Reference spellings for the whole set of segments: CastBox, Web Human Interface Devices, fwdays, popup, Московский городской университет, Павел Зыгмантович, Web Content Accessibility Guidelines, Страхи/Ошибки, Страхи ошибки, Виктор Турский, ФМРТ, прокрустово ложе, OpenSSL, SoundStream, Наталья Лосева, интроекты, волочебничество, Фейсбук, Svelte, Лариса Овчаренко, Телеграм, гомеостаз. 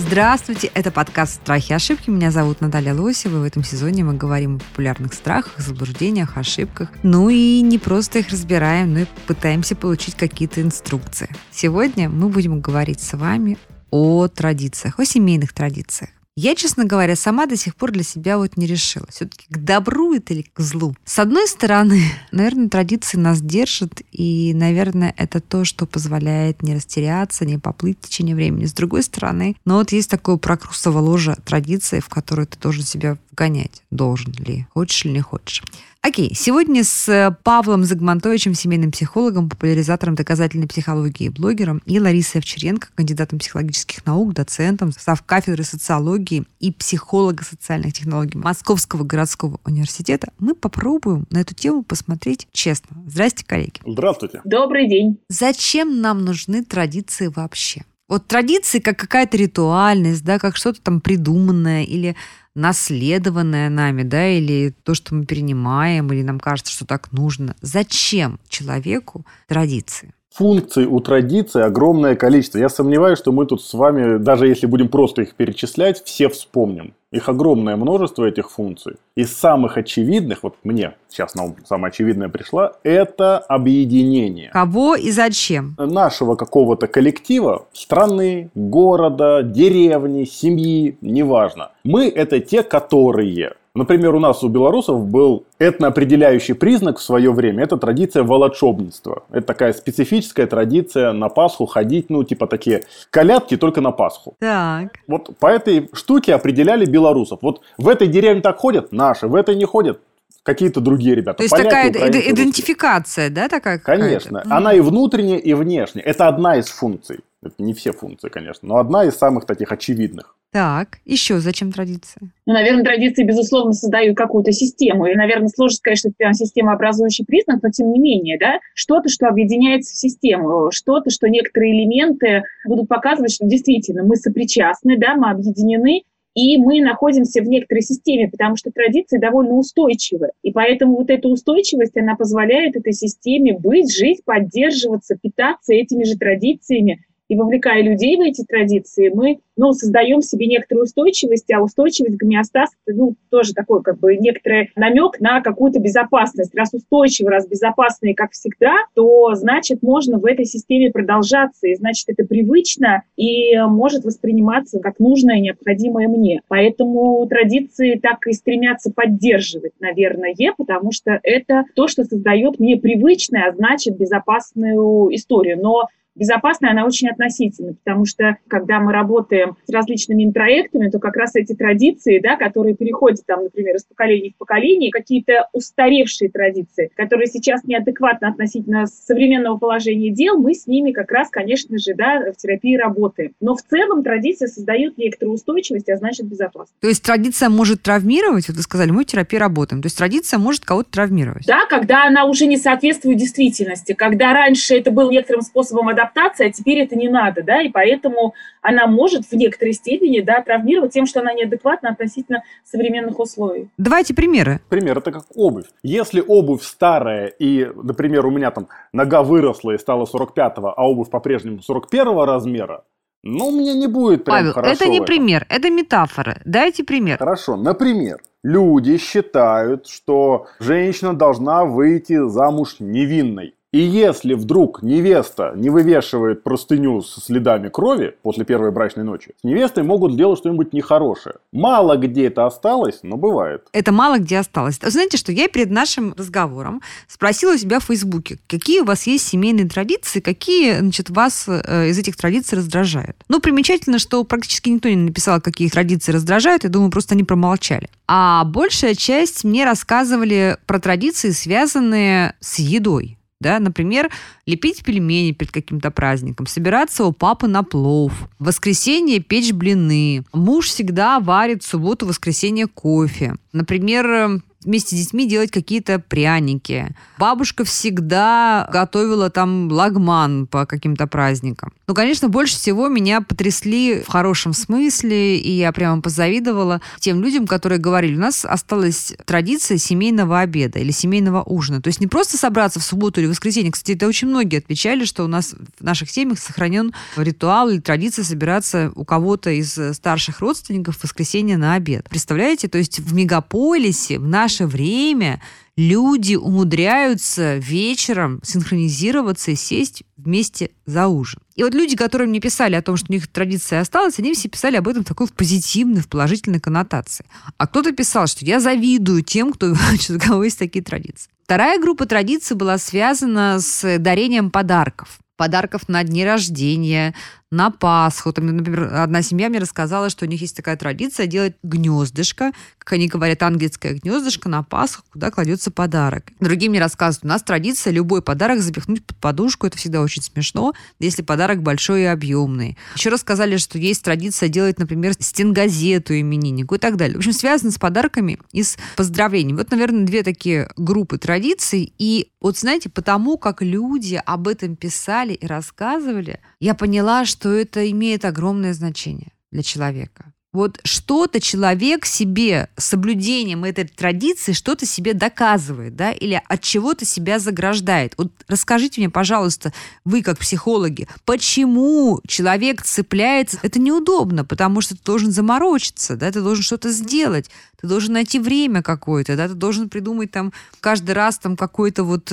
Здравствуйте, это подкаст «Страхи ошибки». Меня зовут Наталья Лосева. В этом сезоне мы говорим о популярных страхах, заблуждениях, ошибках. Ну и не просто их разбираем, но и пытаемся получить какие-то инструкции. Сегодня мы будем говорить с вами о традициях, о семейных традициях. Я, честно говоря, сама до сих пор для себя вот не решила, все-таки к добру это или к злу. С одной стороны, наверное, традиции нас держат, и, наверное, это то, что позволяет не растеряться, не поплыть в течение времени. С другой стороны, но вот есть такое прокрустово ложе традиции, в которую ты должен себя вгонять. Должен ли, хочешь или не хочешь. Окей, сегодня с Павлом Зыгмантовичем, семейным психологом, популяризатором доказательной психологии, блогером, и Ларисой Овчаренко, кандидатом психологических наук, доцентом, завкафедрой социологии и психолога социальных технологий Московского городского университета, мы попробуем на эту тему посмотреть честно. Здрасте, коллеги. Здравствуйте. Добрый день. Зачем нам нужны традиции вообще? Вот традиции как какая-то ритуальность, да, как что-то там придуманное или наследованное нами, да, или то, что мы перенимаем, или нам кажется, что так нужно. Зачем человеку традиции? Функций у традиций огромное количество. Я сомневаюсь, что мы тут с вами, даже если будем просто их перечислять, все вспомним. Их огромное множество, этих функций. Из самых очевидных, вот мне сейчас на ум самое очевидное пришло, это объединение. Кого и зачем? Нашего какого-то коллектива, страны, города, деревни, семьи, неважно. Мы – это те, которые... Например, у нас у белорусов был этноопределяющий признак в свое время. Это традиция волочебничества. Это такая специфическая традиция на Пасху ходить, ну, типа такие колядки только на Пасху. Так. Вот по этой штуке определяли белорусов. Вот в этой деревне так ходят наши, в этой не ходят какие-то другие ребята. То есть поляки, такая идентификация, да, такая? Конечно. Какая-то? Она и внутренняя, и внешняя. Это одна из функций. Это не все функции, конечно, но одна из самых таких очевидных. Так, еще зачем традиции? Ну, наверное, традиции, безусловно, создают какую-то систему. И, наверное, сложно сказать, что это прям системообразующий признак, но тем не менее, да, что-то, что объединяется в систему, что-то, что некоторые элементы будут показывать, что действительно мы сопричастны, да, мы объединены, и мы находимся в некоторой системе, потому что традиции довольно устойчивы. И поэтому вот эта устойчивость, она позволяет этой системе быть, жить, поддерживаться, питаться этими же традициями. И вовлекая людей в эти традиции, мы, ну, создаем себе некоторую устойчивость, а устойчивость гомеостаз, ну, тоже такой, как бы, некоторый намек на какую-то безопасность. Раз устойчиво, раз безопасно и как всегда, то, значит, можно в этой системе продолжаться, и, значит, это привычно и может восприниматься как нужное, необходимое мне. Поэтому традиции так и стремятся поддерживать, наверное, потому что это то, что создает мне привычную, а значит, безопасную историю. Но безопасная она очень относительна, потому что, когда мы работаем с различными интроектами, то как раз эти традиции, да, которые переходят, там, например, из поколения в поколение, какие-то устаревшие традиции, которые сейчас неадекватно относительно современного положения дел, мы с ними как раз, конечно же, да, в терапии работаем. Но в целом традиция создает некоторую устойчивость, а значит безопасность. То есть традиция может травмировать? Вот вы сказали, мы в терапии работаем. То есть традиция может кого-то травмировать? Да, когда она уже не соответствует действительности, когда раньше это был некоторым способом адаптации, а теперь это не надо, да, и поэтому она может в некоторой степени, да, травмировать тем, что она неадекватна относительно современных условий. Давайте примеры. Пример – это как обувь. Если обувь старая и, например, у меня там нога выросла и стала 45-го, а обувь по-прежнему 41-го размера, ну, мне не будет прям Павел, хорошо. Это не пример, это метафора. Дайте пример. Хорошо, например. Люди считают, что женщина должна выйти замуж невинной. И если вдруг невеста не вывешивает простыню со следами крови после первой брачной ночи, с невестой могут делать что-нибудь нехорошее. Мало где это осталось, но бывает. Это мало где осталось. Знаете, что я перед нашим разговором спросила у себя в Фейсбуке, какие у вас есть семейные традиции, какие, значит, вас из этих традиций раздражают. Ну, примечательно, что практически никто не написал, какие традиции раздражают. Я думаю, просто они промолчали. А большая часть мне рассказывали про традиции, связанные с едой. Да, например, лепить пельмени перед каким-то праздником, собираться у папы на плов, в воскресенье печь блины, муж всегда варит в субботу-воскресенье кофе. Например, вместе с детьми делать какие-то пряники. Бабушка всегда готовила там лагман по каким-то праздникам. Ну, конечно, больше всего меня потрясли в хорошем смысле, и я прямо позавидовала тем людям, которые говорили, у нас осталась традиция семейного обеда или семейного ужина. То есть не просто собраться в субботу или воскресенье. Кстати, это очень многие отвечали, что у нас в наших семьях сохранен ритуал или традиция собираться у кого-то из старших родственников в воскресенье на обед. Представляете? То есть в мегаполисе, в наше время люди умудряются вечером синхронизироваться и сесть вместе за ужин. И вот люди, которые мне писали о том, что у них традиция осталась, они все писали об этом в такой позитивной, в положительной коннотации. А кто-то писал, что я завидую тем, у кого есть такие традиции. Вторая группа традиций была связана с дарением подарков. Подарков на дни рождения, на Пасху. Там, например, одна семья мне рассказала, что у них есть такая традиция делать гнездышко, как они говорят, ангельское гнездышко на Пасху, куда кладется подарок. Другие мне рассказывают, у нас традиция любой подарок запихнуть под подушку, это всегда очень смешно, если подарок большой и объемный. Еще рассказали, что есть традиция делать, например, стенгазету имениннику и так далее. В общем, связано с подарками и с поздравлениями. Вот, наверное, две такие группы традиций. И вот, знаете, потому как люди об этом писали и рассказывали, я поняла, что это имеет огромное значение для человека. Вот что-то человек себе соблюдением этой традиции что-то себе доказывает, да, или от чего-то себя заграждает. Вот расскажите мне, пожалуйста, вы как психологи, почему человек цепляется? Это неудобно, потому что ты должен заморочиться, да, ты должен что-то сделать, ты должен найти время какое-то, да, ты должен придумать там каждый раз там какую-то вот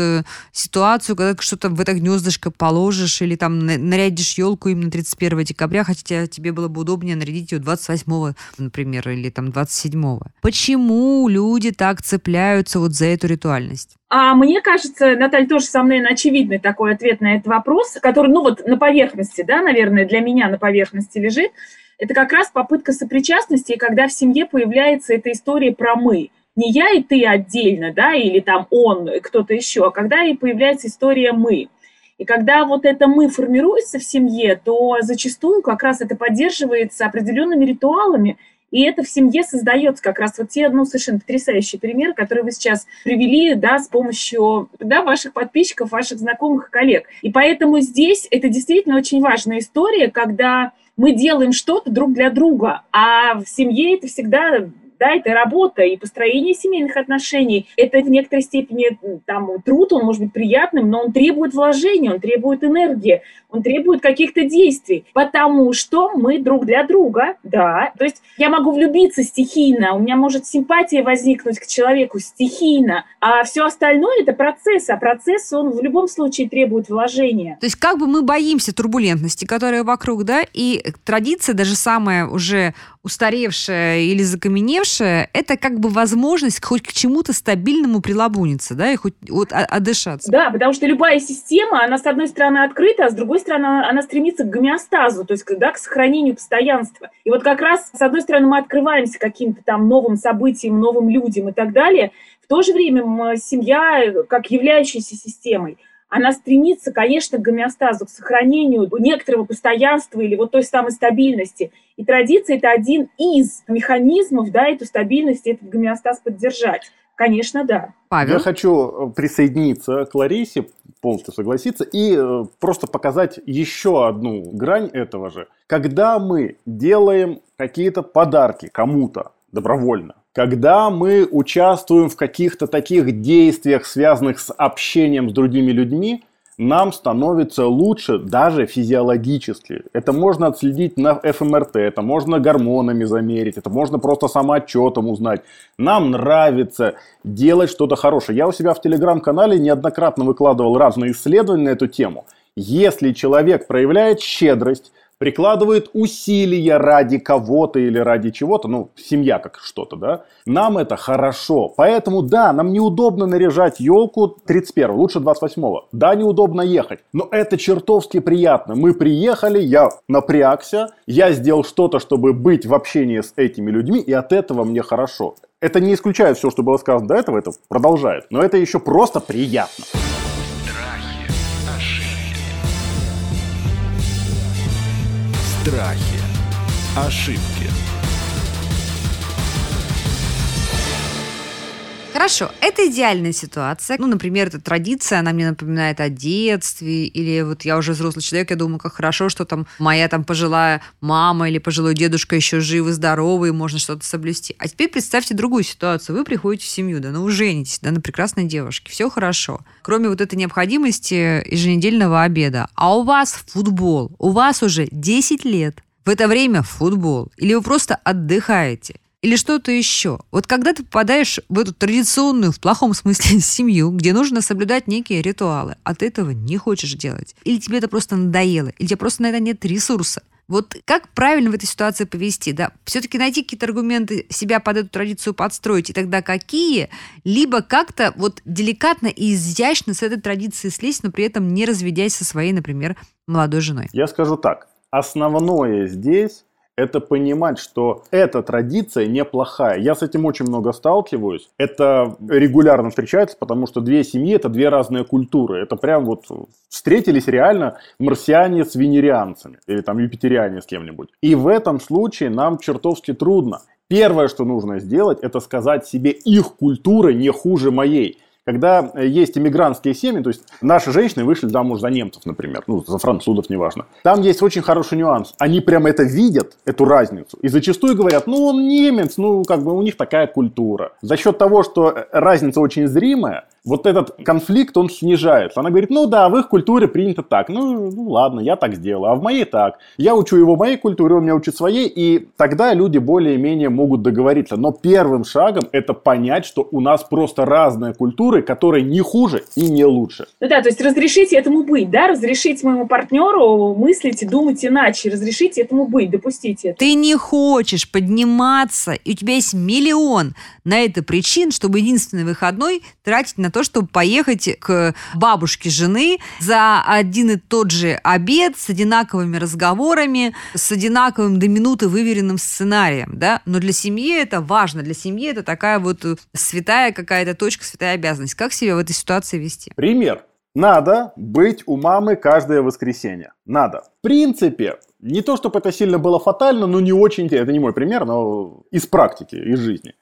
ситуацию, когда что-то в это гнездышко положишь или там нарядишь елку именно 31 декабря, хотя тебе было бы удобнее нарядить ее 28-го, например, или там 27-го. Почему люди так цепляются вот за эту ритуальность? А мне кажется, Наталья, тоже самый очевидный такой ответ на этот вопрос, который, ну вот на поверхности, да, наверное, для меня на поверхности лежит, это как раз попытка сопричастности, и когда в семье появляется эта история про «мы». Не я и ты отдельно, да, или там он, кто-то еще, а когда и появляется история «мы». И когда вот это «мы» формируется в семье, то зачастую как раз это поддерживается определенными ритуалами, и это в семье создается как раз вот те, ну, совершенно потрясающие примеры, которые вы сейчас привели, да, с помощью, да, ваших подписчиков, ваших знакомых и коллег. И поэтому здесь это действительно очень важная история, когда мы делаем что-то друг для друга, а в семье это всегда... Да, это работа и построение семейных отношений. Это в некоторой степени там, труд, он может быть приятным, но он требует вложения, он требует энергии, он требует каких-то действий, потому что мы друг для друга, да. То есть я могу влюбиться стихийно, у меня может симпатия возникнуть к человеку стихийно, а все остальное – это процесс, а процесс, он в любом случае требует вложения. То есть как бы мы боимся турбулентности, которая вокруг, да, и традиция даже самая уже устаревшая или закаменевшая, это как бы возможность хоть к чему-то стабильному прилабуниться, да, и хоть вот, отдышаться. Да, потому что любая система, она, с одной стороны, открыта, а с другой стороны, она стремится к гомеостазу, то есть, да, к сохранению постоянства. И вот как раз, с одной стороны, мы открываемся каким-то там новым событиям, новым людям и так далее, в то же время семья, как являющаяся системой, она стремится, конечно, к гомеостазу, к сохранению некоторого постоянства или вот той самой стабильности. И традиция – это один из механизмов, да, эту стабильность, этот гомеостаз поддержать. Конечно, да. Павел? Я хочу присоединиться к Ларисе, полностью согласиться, и просто показать еще одну грань этого же. Когда мы делаем какие-то подарки кому-то добровольно, когда мы участвуем в каких-то таких действиях, связанных с общением с другими людьми, нам становится лучше даже физиологически. Это можно отследить на ФМРТ, это можно гормонами замерить, это можно просто самоотчетом узнать. Нам нравится делать что-то хорошее. Я у себя в Телеграм-канале неоднократно выкладывал разные исследования на эту тему. Если человек проявляет щедрость, прикладывает усилия ради кого-то или ради чего-то, ну, семья как что-то, да, нам это хорошо. Поэтому, да, нам неудобно наряжать елку 31-го, лучше 28-го. Да, неудобно ехать, но это чертовски приятно. Мы приехали, я напрягся, я сделал что-то, чтобы быть в общении с этими людьми, и от этого мне хорошо. Это не исключает все, что было сказано до этого, это продолжает, но это еще просто приятно. Страхи, ошибки. Хорошо, это идеальная ситуация. Ну, например, эта традиция, она мне напоминает о детстве, или вот я уже взрослый человек, я думаю, как хорошо, что там моя там пожилая мама или пожилой дедушка еще живы, здоровы, и можно что-то соблюсти. А теперь представьте другую ситуацию. Вы приходите в семью, да, ну, вы женитесь, да, на прекрасной девушке, все хорошо. Кроме вот этой необходимости еженедельного обеда. А у вас футбол, у вас уже 10 лет. В это время футбол. Или вы просто отдыхаете. Или что-то еще. Вот когда ты попадаешь в эту традиционную, в плохом смысле, семью, где нужно соблюдать некие ритуалы, а ты этого не хочешь делать. Или тебе это просто надоело, или тебе просто на это нет ресурса. Вот как правильно в этой ситуации повести, да? Все-таки найти какие-то аргументы, себя под эту традицию подстроить, и тогда какие? Либо как-то вот деликатно и изящно с этой традицией слезть, но при этом не разведясь со своей, например, молодой женой. Я скажу так. Основное здесь — это понимать, что эта традиция неплохая. Я с этим очень много сталкиваюсь. Это регулярно встречается, потому что две семьи – это две разные культуры. Это прям вот встретились реально марсиане с венерианцами или там юпитериане с кем-нибудь. И в этом случае нам чертовски трудно. Первое, что нужно сделать, это сказать себе: их культура не хуже моей. Когда есть иммигрантские семьи, то есть наши женщины вышли замуж за немцев, например, ну, за французов, неважно. Там есть очень хороший нюанс. Они прямо это видят, эту разницу. И зачастую говорят: ну, он немец, ну, как бы у них такая культура. За счет того, что разница очень зримая, вот этот конфликт, он снижается. Она говорит: ну да, в их культуре принято так. Ну ладно, я так сделаю, а в моей так. Я учу его в моей культуре, он меня учит своей. И тогда люди более-менее могут договориться. Но первым шагом это понять, что у нас просто разные культуры, которые не хуже и не лучше. Ну да, то есть разрешите этому быть, да? Разрешите моему партнеру мыслить и думать иначе. Разрешите этому быть, допустите это. Ты не хочешь подниматься, и у тебя есть миллион на это причин, чтобы единственный выходной тратить на то, чтобы поехать к бабушке жены за один и тот же обед с одинаковыми разговорами, с одинаковым до минуты выверенным сценарием, да? Но для семьи это важно, для семьи это такая вот святая какая-то точка, святая обязанность. Как себя в этой ситуации вести? Пример. Надо быть у мамы каждое воскресенье. Надо. В принципе, не то чтобы это сильно было фатально, но не очень, это не мой пример, но из практики, из жизни.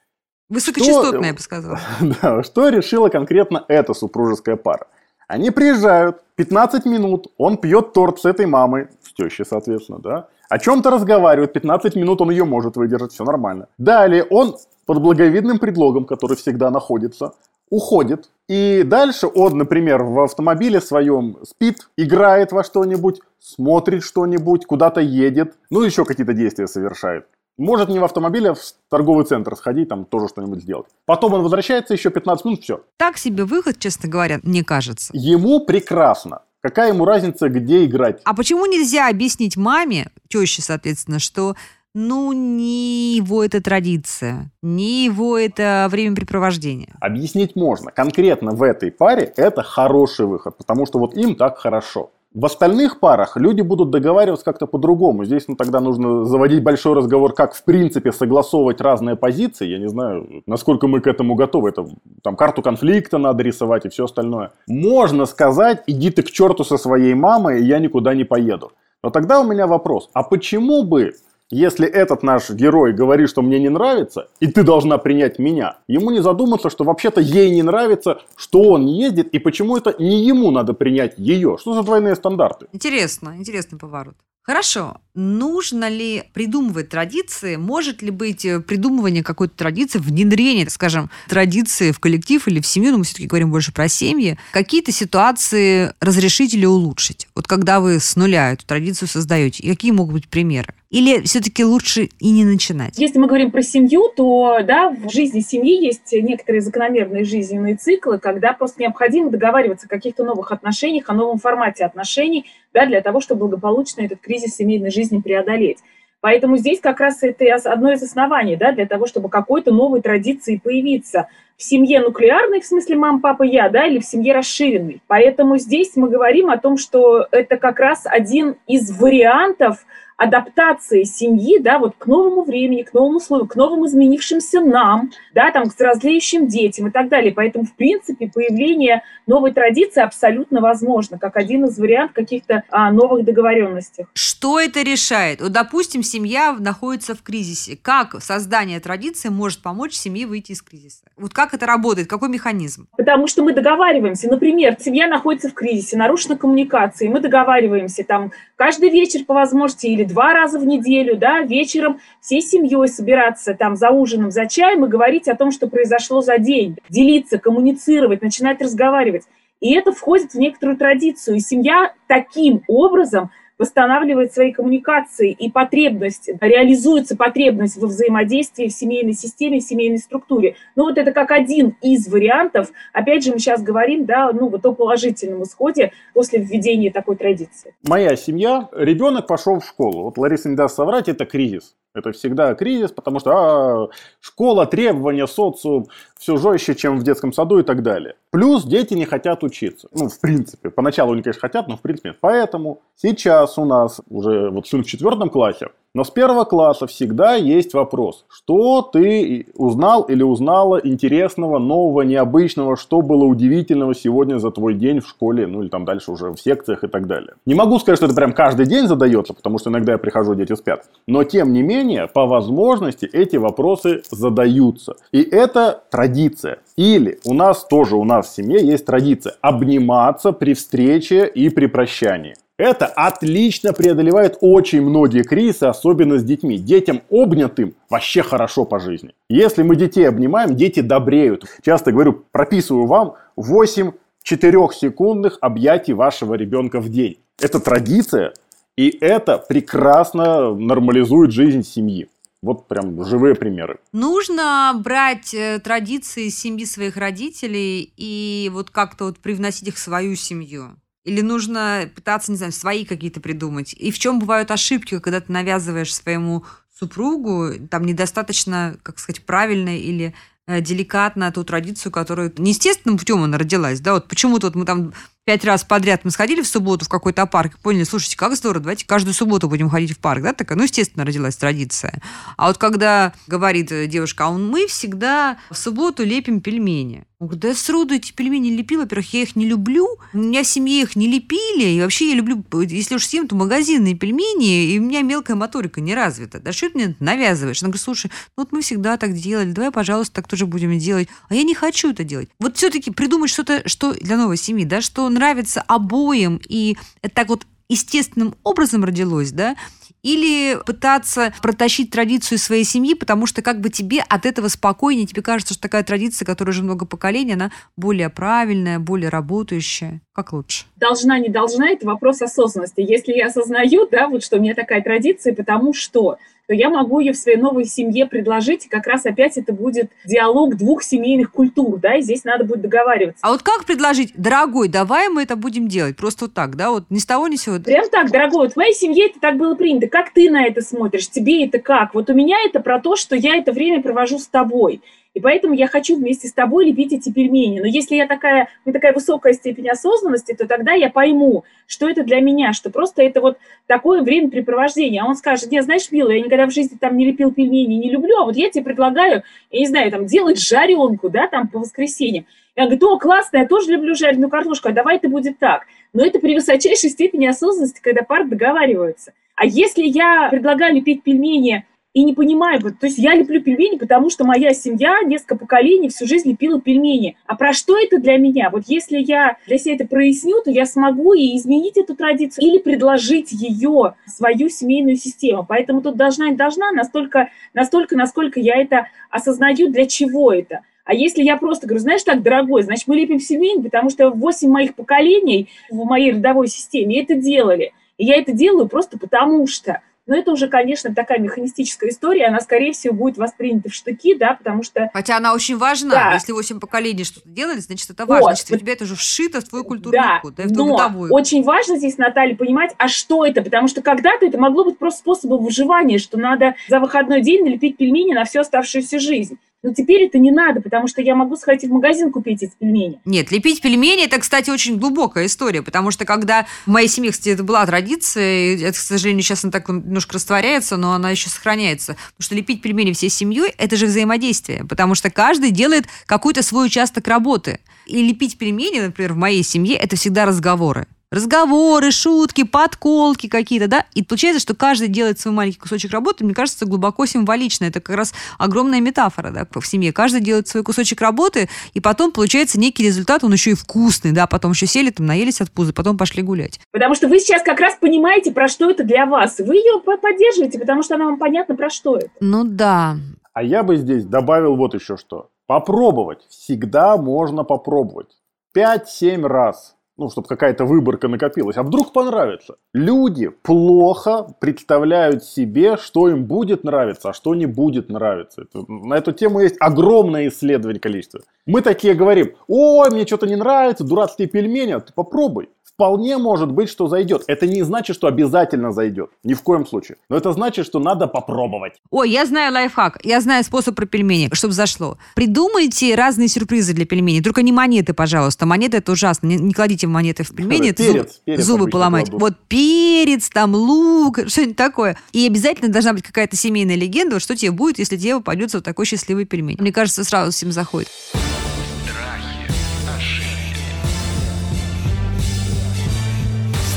Высокочастотная, я бы сказала. Да, что решила конкретно эта супружеская пара? Они приезжают, 15 минут, он пьет торт с этой мамой, с тещей, соответственно, да. О чем-то разговаривает, 15 минут он ее может выдержать, все нормально. Далее он под благовидным предлогом, который всегда находится, уходит. И дальше он, например, в автомобиле своем спит, играет во что-нибудь, смотрит что-нибудь, куда-то едет, ну еще какие-то действия совершает. Может не в автомобиле, а в торговый центр сходить, там тоже что-нибудь сделать. Потом он возвращается, еще 15 минут, все. Так себе выход, честно говоря, мне кажется. Ему прекрасно. Какая ему разница, где играть? А почему нельзя объяснить маме, теще, соответственно, что ну не его это традиция, не его это времяпрепровождение? Объяснить можно. Конкретно в этой паре это хороший выход, потому что вот им так хорошо. В остальных парах люди будут договариваться как-то по-другому. Здесь ну, тогда нужно заводить большой разговор, как в принципе согласовывать разные позиции. Я не знаю, насколько мы к этому готовы. Это там карту конфликта надо рисовать и все остальное. Можно сказать: иди ты к черту со своей мамой, и я никуда не поеду. Но тогда у меня вопрос: а почему бы, если этот наш герой говорит, что мне не нравится, и ты должна принять меня, ему не задуматься, что вообще-то ей не нравится, что он ездит, и почему это не ему надо принять ее? Что за двойные стандарты? Интересно, интересный поворот. Хорошо. Нужно ли придумывать традиции? Может ли быть придумывание какой-то традиции, внедрение, скажем, традиции в коллектив или в семью, но мы все-таки говорим больше про семьи, какие-то ситуации разрешить или улучшить? Вот когда вы с нуля эту традицию создаете, какие могут быть примеры? Или все-таки лучше и не начинать? Если мы говорим про семью, то да, в жизни семьи есть некоторые закономерные жизненные циклы, когда просто необходимо договариваться о каких-то новых отношениях, о новом формате отношений, да, для того, чтобы благополучно этот кризис семейной жизни преодолеть. Поэтому здесь как раз это одно из оснований, да, для того, чтобы какой-то новой традиции появиться. В семье нуклеарной, в смысле мам, папа, я, да, или в семье расширенной. Поэтому здесь мы говорим о том, что это как раз один из вариантов адаптации семьи, да, вот к новому времени, к новому условию, к новым изменившимся нам, да, там, к взрослеющим детям и так далее. Поэтому, в принципе, появление новой традиции абсолютно возможно, как один из вариантов каких-то новых договоренностей. Что это решает? Вот, допустим, семья находится в кризисе. Как создание традиции может помочь семье выйти из кризиса? Вот как как это работает, какой механизм? Потому что мы договариваемся. Например, семья находится в кризисе, нарушена коммуникация, мы договариваемся там каждый вечер по возможности или 2 раза в неделю, да, вечером всей семьей собираться там за ужином, за чаем и говорить о том, что произошло за день, делиться, коммуницировать, начинать разговаривать. И это входит в некоторую традицию. И семья таким образом восстанавливает свои коммуникации и потребность, реализуется потребность во взаимодействии в семейной системе, в семейной структуре. Ну вот это как один из вариантов. Опять же, мы сейчас говорим, да, ну вот о положительном исходе после введения такой традиции. Моя семья, ребенок пошел в школу. Вот Лариса не даст соврать, это кризис. Это всегда кризис, потому что школа, требования, социум, все жестче, чем в детском саду и так далее. Плюс дети не хотят учиться. Ну, в принципе. Поначалу они, конечно, хотят, но в принципе нет. Поэтому сейчас у нас уже вот сын в 4 классе, но с 1 класса всегда есть вопрос. Что ты узнал или узнала интересного, нового, необычного, что было удивительного сегодня за твой день в школе, ну или там дальше уже в секциях и так далее. Не могу сказать, что это прям каждый день задается, потому что иногда я прихожу, дети спят. Но тем не менее, по возможности эти вопросы задаются. И это традиция. Или у нас в семье есть традиция обниматься при встрече и при прощании. Это отлично преодолевает очень многие кризисы, особенно с детьми. Детям обнятым вообще хорошо по жизни. Если мы детей обнимаем, дети добреют. Часто говорю, прописываю вам 8 4-секундных объятий вашего ребенка в день. Это традиция. И это прекрасно нормализует жизнь семьи. Вот прям живые примеры. Нужно брать традиции семьи своих родителей и вот как-то вот привносить их в свою семью. Или нужно пытаться, не знаю, свои какие-то придумать. И в чем бывают ошибки, когда ты навязываешь своему супругу там недостаточно, как сказать, правильно или деликатно ту традицию, которую неестественным путем она родилась, да, вот почему-то вот мы там 5 раз подряд мы сходили в субботу в какой-то парк, поняли, слушайте, как здорово, давайте каждую субботу будем ходить в парк, да, такая, ну, естественно, родилась традиция. А вот когда говорит девушка, мы всегда в субботу лепим пельмени. Он говорит, да я сроду эти пельмени лепила, во-первых, я их не люблю, у меня в семье их не лепили, и вообще я люблю, если уж съем, то магазинные пельмени, и у меня мелкая моторика не развита. Да что ты мне навязываешь? Она говорит, слушай, ну вот мы всегда так делали, давай, пожалуйста, так тоже будем делать. А я не хочу это делать. Вот все-таки придумать что-то, что для новой семьи, да, что нравится обоим, и это так вот естественным образом родилось, да, или пытаться протащить традицию своей семьи, потому что как бы тебе от этого спокойнее, тебе кажется, что такая традиция, которая уже много поколений, она более правильная, более работающая. Как лучше? Должна, не должна, это вопрос осознанности. Если я осознаю, да, вот что у меня такая традиция, потому что, то я могу ее в своей новой семье предложить, и как раз опять это будет диалог 2 семейных культур, да, и здесь надо будет договариваться. А вот как предложить? Дорогой, давай мы это будем делать, просто вот так, да, вот ни с того ни с сего. Прям так, дорогой, вот в моей семье это так было принято, как ты на это смотришь, тебе это как? Вот у меня это про то, что я это время провожу с тобой. И поэтому я хочу вместе с тобой лепить эти пельмени. Но если я такая, у меня такая высокая степень осознанности, то тогда я пойму, что это для меня, что просто это вот такое времяпрепровождение. А он скажет, нет, знаешь, милая, я никогда в жизни там не лепил пельмени, не люблю, а вот я тебе предлагаю, я не знаю, там делать жаренку, да, там по воскресеньям. Я говорю, о, классно, я тоже люблю жареную картошку, а давай это будет так. Но это при высочайшей степени осознанности, когда пары договариваются. А если я предлагаю лепить пельмени и не понимаю, то есть я леплю пельмени, потому что моя семья несколько поколений всю жизнь лепила пельмени. А про что это для меня? Вот если я для себя это проясню, то я смогу и изменить эту традицию, или предложить ее в свою семейную систему. Поэтому тут должна и должна настолько, насколько я это осознаю, для чего это. А если я просто говорю, знаешь, так, дорогой, значит, мы лепим пельмени, потому что 8 моих поколений в моей родовой системе это делали. И я это делаю просто потому что. Но это уже, конечно, такая механистическая история, она, скорее всего, будет воспринята в штыки, да, потому что... Хотя она очень важна, да. Если 8 поколений что-то делали, значит, это важно, вот. Значит, у тебя это уже вшито в твою культуру, да, да, в твою годовую. Очень важно здесь, Наталья, понимать, а что это, потому что когда-то это могло быть просто способом выживания, что надо за выходной день налепить пельмени на всю оставшуюся жизнь. Но теперь это не надо, потому что я могу сходить в магазин купить эти пельмени. Нет, лепить пельмени – это, кстати, очень глубокая история, потому что когда в моей семье, кстати, это была традиция, и это, к сожалению, сейчас она так немножко растворяется, но она еще сохраняется, потому что лепить пельмени всей семьей – это же взаимодействие, потому что каждый делает какой-то свой участок работы. И лепить пельмени, например, в моей семье – это всегда разговоры. разговоры, шутки, подколки какие-то, да, и получается, что каждый делает свой маленький кусочек работы, мне кажется, глубоко символично, это как раз огромная метафора, да, в семье, каждый делает свой кусочек работы, и потом получается некий результат, он еще и вкусный, да, потом еще сели, там, наелись от пузы, потом пошли гулять. Потому что вы сейчас как раз понимаете, про что это для вас, вы ее поддерживаете, потому что она вам понятна, про что это. Ну да. А я бы здесь добавил вот еще что. Попробовать. Всегда можно попробовать. 5-7 раз. Ну, чтобы какая-то выборка накопилась. А вдруг понравится? Люди плохо представляют себе, что им будет нравиться, а что не будет нравиться. На эту тему есть огромное исследование количества. Мы такие говорим: ой, мне что-то не нравится, дурацкие пельмени, ты попробуй. Вполне может быть, что зайдет. Это не значит, что обязательно зайдет. Ни в коем случае. Но это значит, что надо попробовать. Ой, я знаю лайфхак. Я знаю способ про пельмени, чтобы зашло. Придумайте разные сюрпризы для пельменей. Только не монеты, пожалуйста. Монеты – это ужасно. Не кладите монеты в пельмени. Это перец, зубы поломать. Кладу. Вот перец, там, лук, что-нибудь такое. И обязательно должна быть какая-то семейная легенда, вот что тебе будет, если тебе попадется вот такой счастливый пельмень. Мне кажется, сразу всем заходит.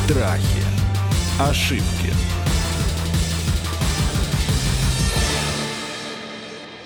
Страхи, ошибки.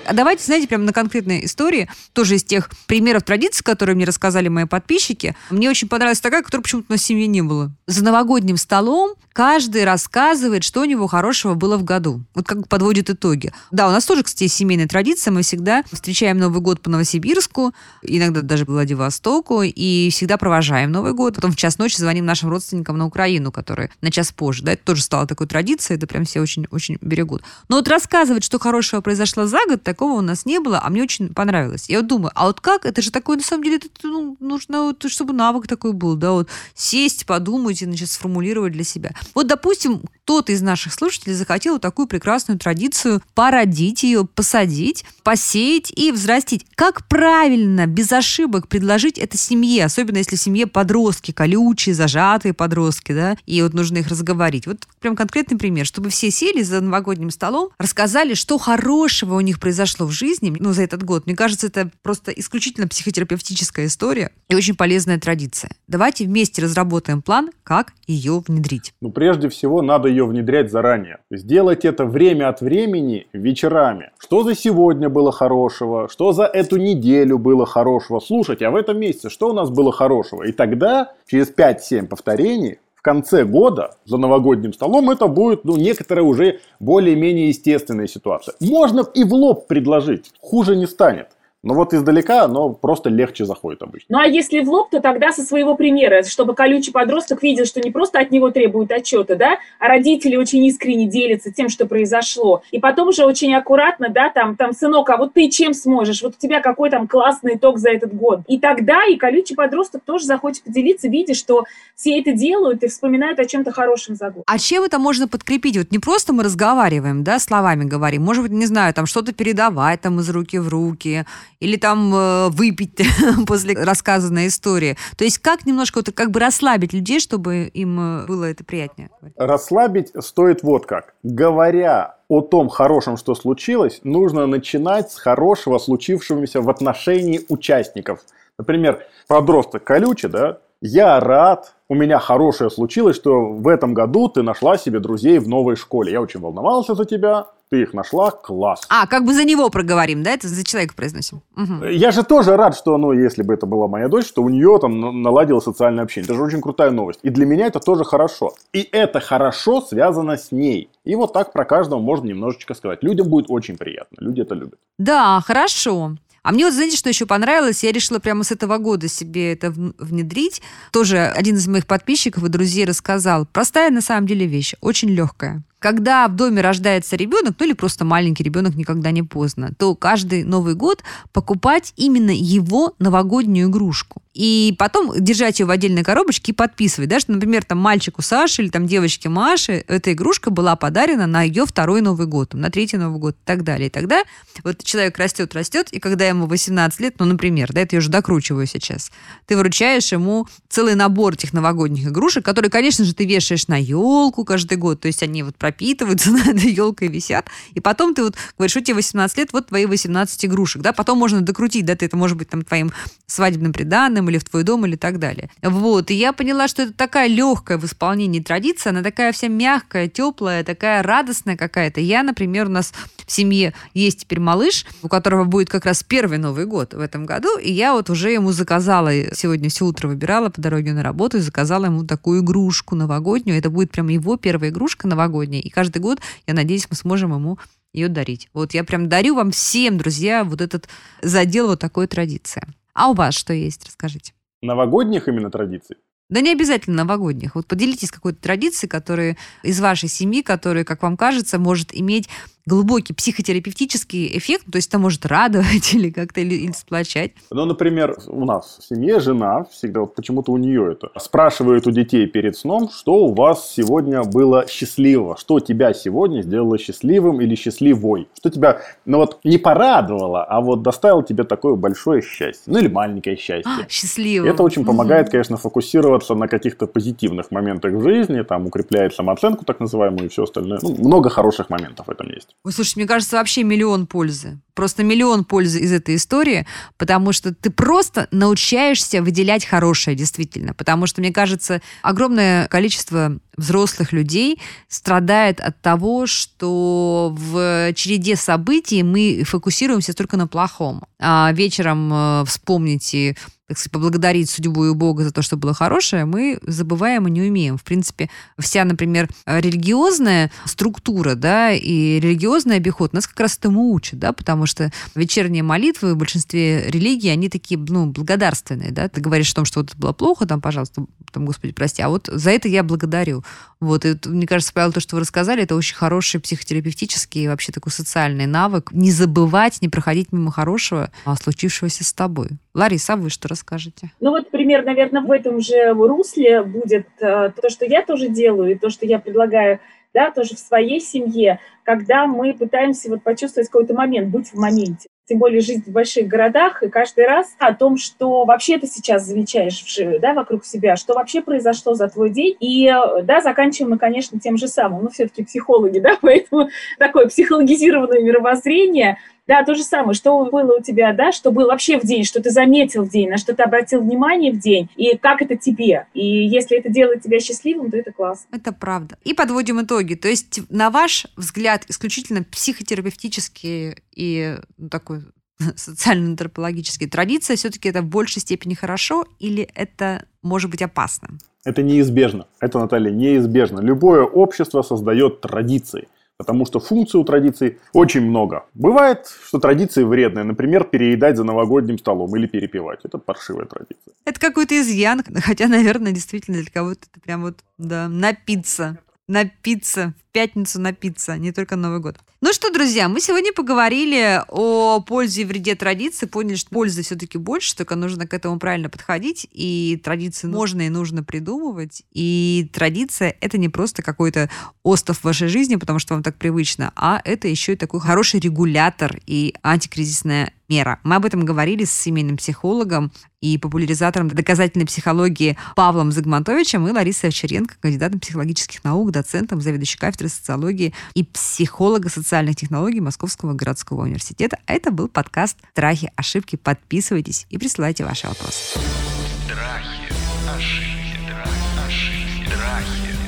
А давайте, знаете, прямо на конкретной истории, тоже из тех примеров традиций, которые мне рассказали мои подписчики, мне очень понравилась такая, которой почему-то у нас в семье не было. За новогодним столом каждый рассказывает, что у него хорошего было в году. Вот как подводит итоги. Да, у нас тоже, кстати, семейная традиция. Мы всегда встречаем Новый год по Новосибирску, иногда даже по Владивостоку, и всегда провожаем Новый год. Потом в час ночи звоним нашим родственникам на Украину, которые на час позже. Да, это тоже стало такой традицией, это прям все очень-очень берегут. Но вот рассказывать, что хорошего произошло за год, такого у нас не было, а мне очень понравилось. Я вот думаю, а вот как? Это же такое, на самом деле, это, ну, нужно, вот, чтобы навык такой был, да, вот сесть, подумать и, значит, сформулировать для себя. Вот, допустим, кто-то из наших слушателей захотел вот такую прекрасную традицию породить ее, посадить, посеять и взрастить. Как правильно, без ошибок предложить это семье, особенно если в семье подростки, колючие, зажатые подростки, да, и вот нужно их разговорить. Вот прям конкретный пример, чтобы все сели за новогодним столом, рассказали, что хорошего у них произошло в жизни, ну, за этот год. Мне кажется, это просто исключительно психотерапевтическая история и очень полезная традиция. Давайте вместе разработаем план, как ее внедрить. Ну, прежде всего, надо ее внедрять заранее. Сделать это время от времени вечерами. Что за сегодня было хорошего? Что за эту неделю было хорошего? Слушайте, а в этом месяце что у нас было хорошего? И тогда, через 5-7 повторений, в конце года за новогодним столом это будет, ну, некоторая уже более-менее естественная ситуация. Можно и в лоб предложить, хуже не станет. Но вот издалека оно просто легче заходит обычно. Ну а если в лоб, то тогда со своего примера, чтобы колючий подросток видел, что не просто от него требуют отчета, да, а родители очень искренне делятся тем, что произошло. И потом уже очень аккуратно, да, там, сынок, а вот ты чем сможешь? Вот у тебя какой там классный итог за этот год. И тогда и колючий подросток тоже захочет поделиться, видя, что все это делают и вспоминают о чем-то хорошем за год. А чем это можно подкрепить? Вот не просто мы разговариваем, да, словами говорим. Может быть, не знаю, там что-то передавать там из руки в руки. Или там выпить после рассказанной истории. То есть как немножко вот, как бы расслабить людей, чтобы им было это приятнее? Расслабить стоит вот как. Говоря о том хорошем, что случилось, нужно начинать с хорошего, случившегося в отношении участников. Например, подросток колючий, да? Я рад, у меня хорошее случилось, что в этом году ты нашла себе друзей в новой школе. Я очень волновался за тебя. Ты их нашла, класс. А, как бы за него проговорим, да? Это за человека произносим. Угу. Я же тоже рад, что, ну, если бы это была моя дочь, что у нее там наладилось социальное общение. Это же очень крутая новость. И для меня это тоже хорошо. И это хорошо связано с ней. И вот так про каждого можно немножечко сказать. Людям будет очень приятно. Люди это любят. Да, хорошо. А мне вот, знаете, что еще понравилось? Я решила прямо с этого года себе это внедрить. Тоже один из моих подписчиков и друзей рассказал. Простая на самом деле вещь, очень легкая. Когда в доме рождается ребенок, ну или просто маленький ребенок, никогда не поздно, то каждый Новый год покупать именно его новогоднюю игрушку. И потом держать ее в отдельной коробочке и подписывать, да, что, например, там мальчику Саше или там девочке Маше эта игрушка была подарена на ее второй Новый год, на третий Новый год и так далее. И тогда вот человек растет, и когда ему 18 лет, ну, например, да, это я уже докручиваю сейчас, ты вручаешь ему целый набор этих новогодних игрушек, которые, конечно же, ты вешаешь на елку каждый год, то есть они вот пропитываются над елкой, висят. И потом ты вот говоришь, что тебе 18 лет, вот твои 18 игрушек. Да? Потом можно докрутить, да, ты это может быть там твоим свадебным приданым или в твой дом или так далее. Вот. И я поняла, что это такая легкая в исполнении традиция, она такая вся мягкая, теплая, такая радостная какая-то. Я, например, у нас в семье есть теперь малыш, у которого будет как раз первый Новый год в этом году, и я вот уже ему заказала, сегодня все утро выбирала по дороге на работу, и заказала ему такую игрушку новогоднюю. Это будет прям его первая игрушка новогодняя, и каждый год, я надеюсь, мы сможем ему ее дарить. Вот я прям дарю вам всем, друзья, вот этот задел, вот такой традиция. А у вас что есть? Расскажите. Новогодних именно традиций? Да не обязательно новогодних. Вот поделитесь какой-то традицией, которая из вашей семьи, которая, как вам кажется, может иметь глубокий психотерапевтический эффект, то есть это может радовать или как-то или сплочать. Ну, например, у нас в семье жена всегда, вот почему-то у нее это, спрашивает у детей перед сном, что у вас сегодня было счастливого, что тебя сегодня сделало счастливым или счастливой, что тебя, ну вот, не порадовало, а вот доставило тебе такое большое счастье, ну или маленькое счастье. Счастливым. Это очень помогает, конечно, фокусироваться на каких-то позитивных моментах в жизни, там укрепляет самооценку так называемую и все остальное. Ну, много хороших моментов в этом есть. Ой, слушайте, мне кажется, вообще миллион пользы. Просто миллион пользы из этой истории, потому что ты просто научаешься выделять хорошее, действительно. Потому что, мне кажется, огромное количество взрослых людей страдает от того, что в череде событий мы фокусируемся только на плохом. А вечером вспомните, так сказать, поблагодарить судьбу и Бога за то, что было хорошее, мы забываем и не умеем. В принципе, вся, например, религиозная структура, да, и религиозный обиход нас как раз этому учат, да, потому что вечерние молитвы в большинстве религий, они такие, ну, благодарственные, да. Ты говоришь о том, что вот это было плохо, там, пожалуйста, там, Господи, прости, а вот за это я благодарю. Вот, и мне кажется, Павел, то, что вы рассказали, это очень хороший психотерапевтический и вообще такой социальный навык. Не забывать, не проходить мимо хорошего, случившегося с тобой. Лариса, а вы что расскажете? Ну вот, пример, наверное, в этом же русле будет то, что я тоже делаю, и то, что я предлагаю, да, тоже в своей семье, когда мы пытаемся вот почувствовать какой-то момент, быть в моменте. Тем более жизнь в больших городах, и каждый раз о том, что вообще ты сейчас замечаешь вживую, да, вокруг себя, что вообще произошло за твой день. И, да, заканчиваем мы, конечно, тем же самым. Ну, все-таки психологи, да, поэтому такое психологизированное мировоззрение. Да, то же самое, что было у тебя, да, что было вообще в день, что ты заметил в день, на что ты обратил внимание в день, и как это тебе. И если это делает тебя счастливым, то это классно. Это правда. И подводим итоги. То есть, на ваш взгляд, исключительно психотерапевтические и такой социально-антропологические традиции, все-таки это в большей степени хорошо или это может быть опасно? Это неизбежно. Это, Наталья, неизбежно. Любое общество создает традиции. Потому что функций у традиций очень много. Бывает, что традиции вредные. Например, переедать за новогодним столом или перепивать. Это паршивая традиция. Это какой-то изъян. Хотя, наверное, действительно для кого-то это прям вот, да, напиться. Напиться. В пятницу напиться. Не только Новый год. Ну что, друзья, мы сегодня поговорили о пользе и вреде традиций. Поняли, что пользы все-таки больше, только нужно к этому правильно подходить. И традиции можно и нужно придумывать. И традиция – это не просто какой-то остов в вашей жизни, потому что вам так привычно, а это еще и такой хороший регулятор и антикризисная мера. Мы об этом говорили с семейным психологом и популяризатором доказательной психологии Павлом Зыгмантовичем и Ларисой Овчаренко, кандидатом психологических наук, доцентом, заведующей кафедрой социологии и психолога социальных технологий Московского городского университета. А это был подкаст «Страхи, ошибки». Подписывайтесь и присылайте ваши вопросы.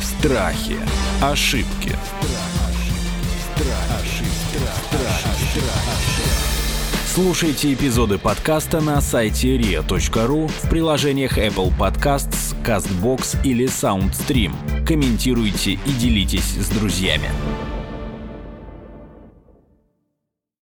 Страхи, ошибки, страхи, ошибки, Слушайте эпизоды подкаста на сайте ria.ru, в приложениях Apple Podcasts, CastBox или SoundStream. Комментируйте и делитесь с друзьями.